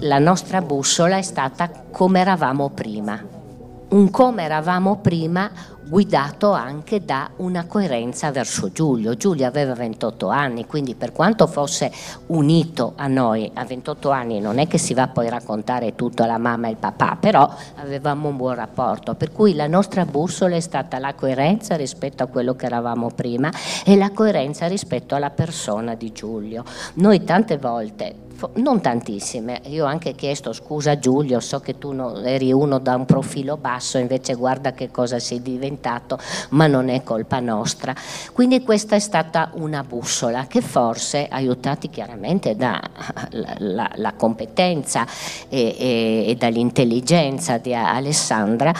la nostra bussola è stata come eravamo prima, un come eravamo prima guidato anche da una coerenza verso Giulio. Giulio aveva 28 anni, quindi per quanto fosse unito a noi, a 28 anni non è che si va poi a raccontare tutto alla mamma e al papà, però avevamo un buon rapporto, per cui la nostra bussola è stata la coerenza rispetto a quello che eravamo prima e la coerenza rispetto alla persona di Giulio. Noi tante volte, non tantissime, io ho anche chiesto scusa Giulio, so che tu eri uno da un profilo basso, invece guarda che cosa sei diventato, ma non è colpa nostra. Quindi questa è stata una bussola che forse, aiutati chiaramente dalla competenza e dall'intelligenza di Alessandra,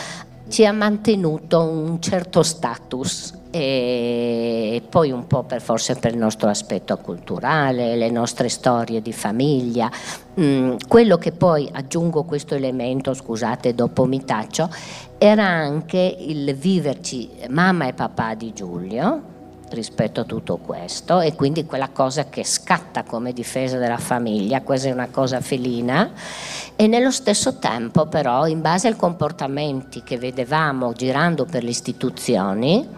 ci ha mantenuto un certo status. E poi un po' per forse per il nostro aspetto culturale, le nostre storie di famiglia. Quello che poi, aggiungo questo elemento, scusate, dopo mi taccio, era anche il viverci mamma e papà di Giulio rispetto a tutto questo, e quindi quella cosa che scatta come difesa della famiglia, quasi una cosa felina, e nello stesso tempo però, in base ai comportamenti che vedevamo girando per le istituzioni,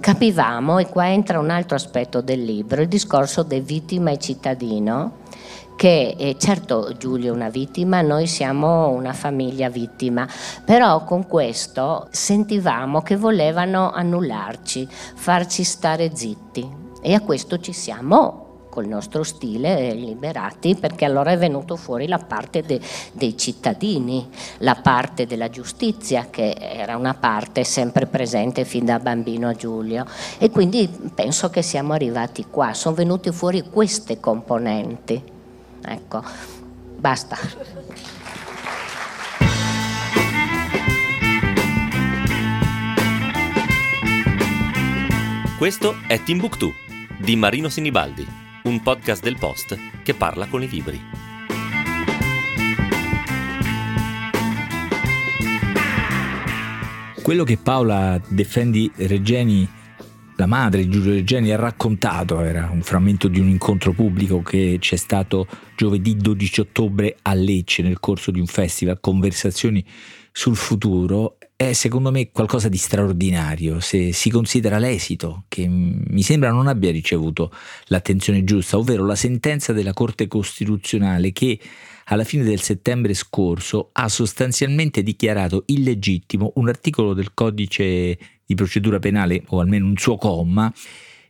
capivamo, e qua entra un altro aspetto del libro, il discorso di vittima e cittadino, che certo Giulio è una vittima, noi siamo una famiglia vittima, però con questo sentivamo che volevano annullarci, farci stare zitti, e a questo ci siamo col nostro stile liberati, perché allora è venuto fuori la parte dei cittadini, la parte della giustizia, che era una parte sempre presente fin da bambino a Giulio, e quindi penso che siamo arrivati qua, sono venute fuori queste componenti. Ecco, basta. Questo è Timbuktu di Marino Sinibaldi, un podcast del Post che parla con i libri. Quello che Paola Deffendi Reggeni, la madre di Giulio Regeni, ha raccontato era un frammento di un incontro pubblico che c'è stato giovedì 12 ottobre a Lecce nel corso di un festival, Conversazioni sul futuro. È secondo me qualcosa di straordinario se si considera l'esito, che mi sembra non abbia ricevuto l'attenzione giusta, ovvero la sentenza della Corte Costituzionale che alla fine del settembre scorso ha sostanzialmente dichiarato illegittimo un articolo del codice di procedura penale, o almeno un suo comma,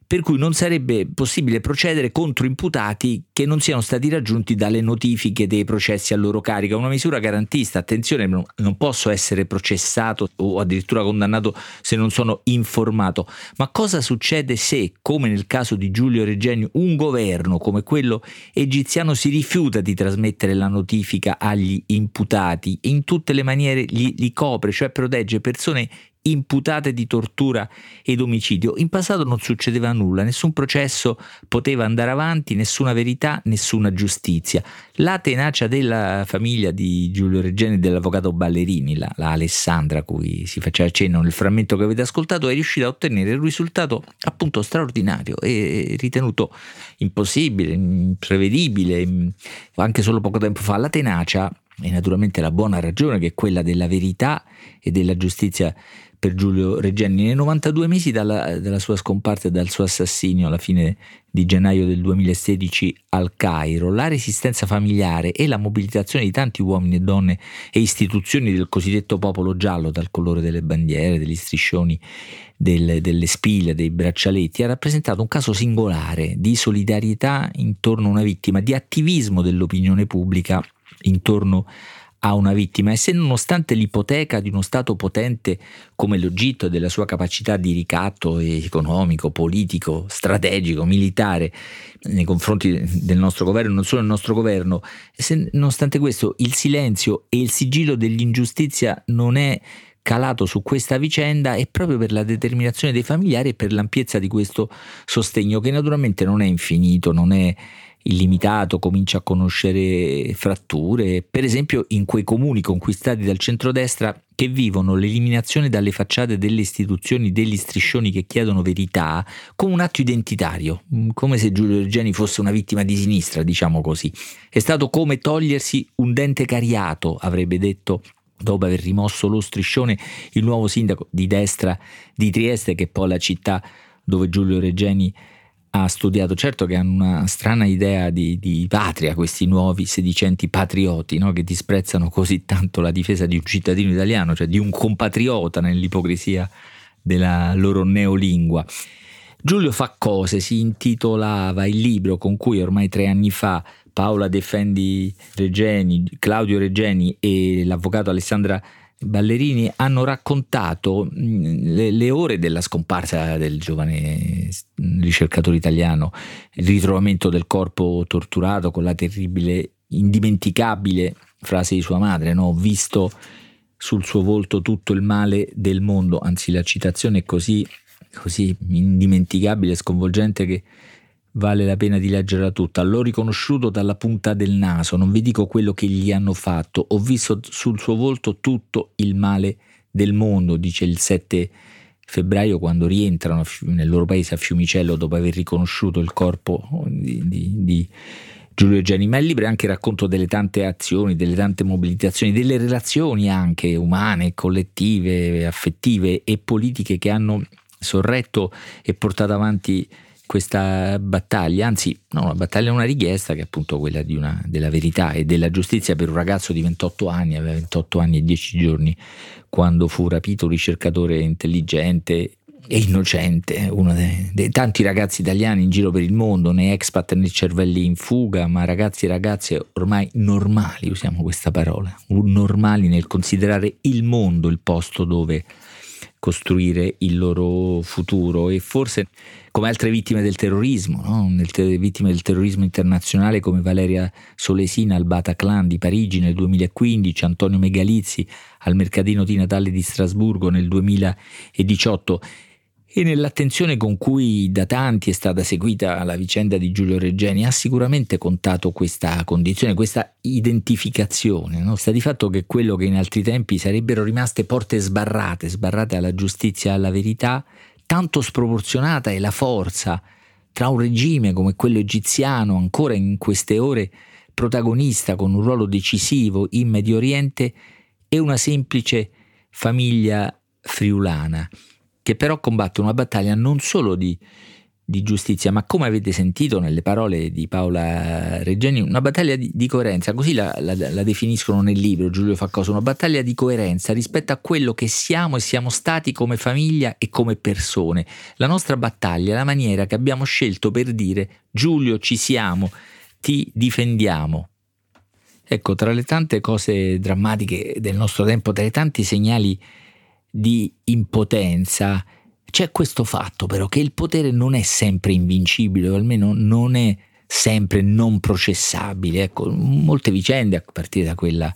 per cui non sarebbe possibile procedere contro imputati che non siano stati raggiunti dalle notifiche dei processi a loro carica. Una misura garantista, attenzione, non posso essere processato o addirittura condannato se non sono informato. Ma cosa succede se, come nel caso di Giulio Regeni, un governo come quello egiziano si rifiuta di trasmettere la notifica agli imputati e in tutte le maniere li copre, cioè protegge persone imputate di tortura ed omicidio? In passato non succedeva nulla, nessun processo poteva andare avanti, nessuna verità, nessuna giustizia. La tenacia della famiglia di Giulio Regeni e dell'avvocato Ballerini, la Alessandra a cui si faceva cenno nel frammento che avete ascoltato, è riuscita a ottenere un risultato appunto straordinario e ritenuto impossibile, imprevedibile anche solo poco tempo fa. La tenacia e naturalmente la buona ragione, che è quella della verità e della giustizia per Giulio Regeni. Nei 92 mesi dalla sua scomparsa e dal suo assassinio alla fine di gennaio del 2016 al Cairo, la resistenza familiare e la mobilitazione di tanti uomini e donne e istituzioni del cosiddetto popolo giallo, dal colore delle bandiere, degli striscioni, delle spille, dei braccialetti, ha rappresentato un caso singolare di solidarietà intorno a una vittima, di attivismo dell'opinione pubblica intorno a una vittima. E se nonostante l'ipoteca di uno Stato potente come l'Egitto e della sua capacità di ricatto economico, politico, strategico, militare nei confronti del nostro governo, non solo del nostro governo, se nonostante questo il silenzio e il sigillo dell'ingiustizia non è calato su questa vicenda, è proprio per la determinazione dei familiari e per l'ampiezza di questo sostegno, che naturalmente non è infinito, non è illimitato, comincia a conoscere fratture, per esempio in quei comuni conquistati dal centrodestra che vivono l'eliminazione dalle facciate delle istituzioni degli striscioni che chiedono verità come un atto identitario, come se Giulio Regeni fosse una vittima di sinistra, diciamo così. È stato come togliersi un dente cariato, avrebbe detto, dopo aver rimosso lo striscione, il nuovo sindaco di destra di Trieste, che è poi la città dove Giulio Regeni ha studiato. Certo che hanno una strana idea di patria questi nuovi sedicenti patrioti, no? Che disprezzano così tanto la difesa di un cittadino italiano, cioè di un compatriota, nell'ipocrisia della loro neolingua. Giulio fa cose si intitolava il libro con cui ormai 3 anni fa Paola Deffendi Reggeni, Claudio Regeni e l'avvocato Alessandra Ballerini hanno raccontato le ore della scomparsa del giovane ricercatore italiano, il ritrovamento del corpo torturato con la terribile, indimenticabile frase di sua madre, no? Ho visto sul suo volto tutto il male del mondo, anzi la citazione è così indimenticabile e sconvolgente che vale la pena di leggerla tutta. L'ho riconosciuto dalla punta del naso, non vi dico quello che gli hanno fatto, ho visto sul suo volto tutto il male del mondo, dice il 7 febbraio quando rientrano nel loro paese a Fiumicello dopo aver riconosciuto il corpo di Giulio Regeni. Ma il libro è anche il racconto delle tante azioni, delle tante mobilitazioni, delle relazioni anche umane, collettive, affettive e politiche che hanno sorretto e portato avanti questa battaglia, anzi no, una battaglia è una richiesta che è appunto quella di della verità e della giustizia per un ragazzo di 28 anni, aveva 28 anni e 10 giorni quando fu rapito, un ricercatore intelligente e innocente, uno dei tanti ragazzi italiani in giro per il mondo, né expat né cervelli in fuga, ma ragazzi e ragazze ormai normali, usiamo questa parola, normali nel considerare il mondo il posto dove costruire il loro futuro. E forse come altre vittime del terrorismo, no? Vittime del terrorismo internazionale come Valeria Solesina al Bataclan di Parigi nel 2015, Antonio Megalizzi al mercatino di Natale di Strasburgo nel 2018, e nell'attenzione con cui da tanti è stata seguita la vicenda di Giulio Regeni ha sicuramente contato questa condizione, questa identificazione, no? Sta di fatto che quello che in altri tempi sarebbero rimaste porte sbarrate alla giustizia e alla verità, tanto sproporzionata è la forza tra un regime come quello egiziano, ancora in queste ore protagonista con un ruolo decisivo in Medio Oriente, e una semplice famiglia friulana, che però combatte una battaglia non solo di giustizia, ma come avete sentito nelle parole di Paola Regeni, una battaglia di coerenza, così la definiscono nel libro Giulio fa cose, una battaglia di coerenza rispetto a quello che siamo e siamo stati come famiglia e come persone. La nostra battaglia è la maniera che abbiamo scelto per dire Giulio ci siamo, ti difendiamo. Ecco, tra le tante cose drammatiche del nostro tempo, tra i tanti segnali di impotenza c'è questo fatto però che il potere non è sempre invincibile, o almeno non è sempre non processabile. Ecco, molte vicende a partire da quella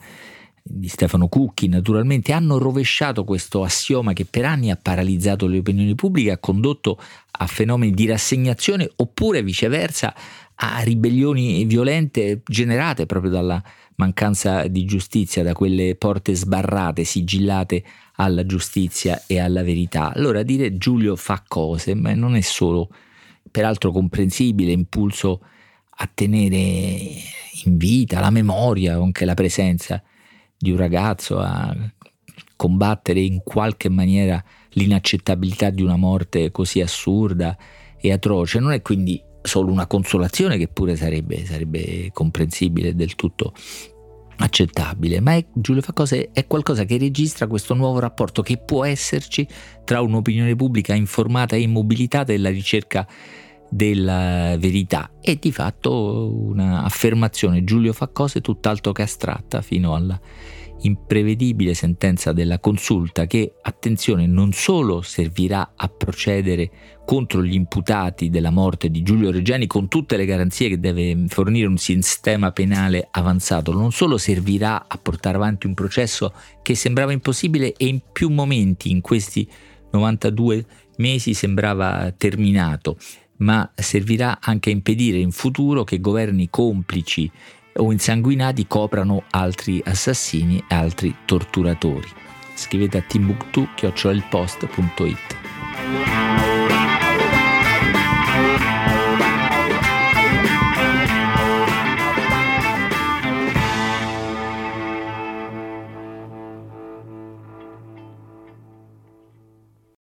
di Stefano Cucchi naturalmente hanno rovesciato questo assioma che per anni ha paralizzato le opinioni pubbliche, ha condotto a fenomeni di rassegnazione oppure viceversa a ribellioni violente generate proprio dalla mancanza di giustizia, da quelle porte sbarrate, sigillate alla giustizia e alla verità. Allora dire Giulio fa cose, ma non è solo, peraltro comprensibile, impulso a tenere in vita la memoria, anche la presenza di un ragazzo, a combattere in qualche maniera l'inaccettabilità di una morte così assurda e atroce. Non è quindi solo una consolazione, che pure sarebbe comprensibile, del tutto accettabile, ma Giulio fa cose è qualcosa che registra questo nuovo rapporto che può esserci tra un'opinione pubblica informata e immobilitata e la ricerca della verità. È di fatto un'affermazione Giulio fa cose tutt'altro che astratta, fino alla imprevedibile sentenza della consulta che, attenzione, non solo servirà a procedere contro gli imputati della morte di Giulio Regeni con tutte le garanzie che deve fornire un sistema penale avanzato, non solo servirà a portare avanti un processo che sembrava impossibile e in più momenti in questi 92 mesi sembrava terminato, ma servirà anche a impedire in futuro che governi complici o insanguinati coprano altri assassini e altri torturatori. Scrivete a timbuktu@ilpost.it.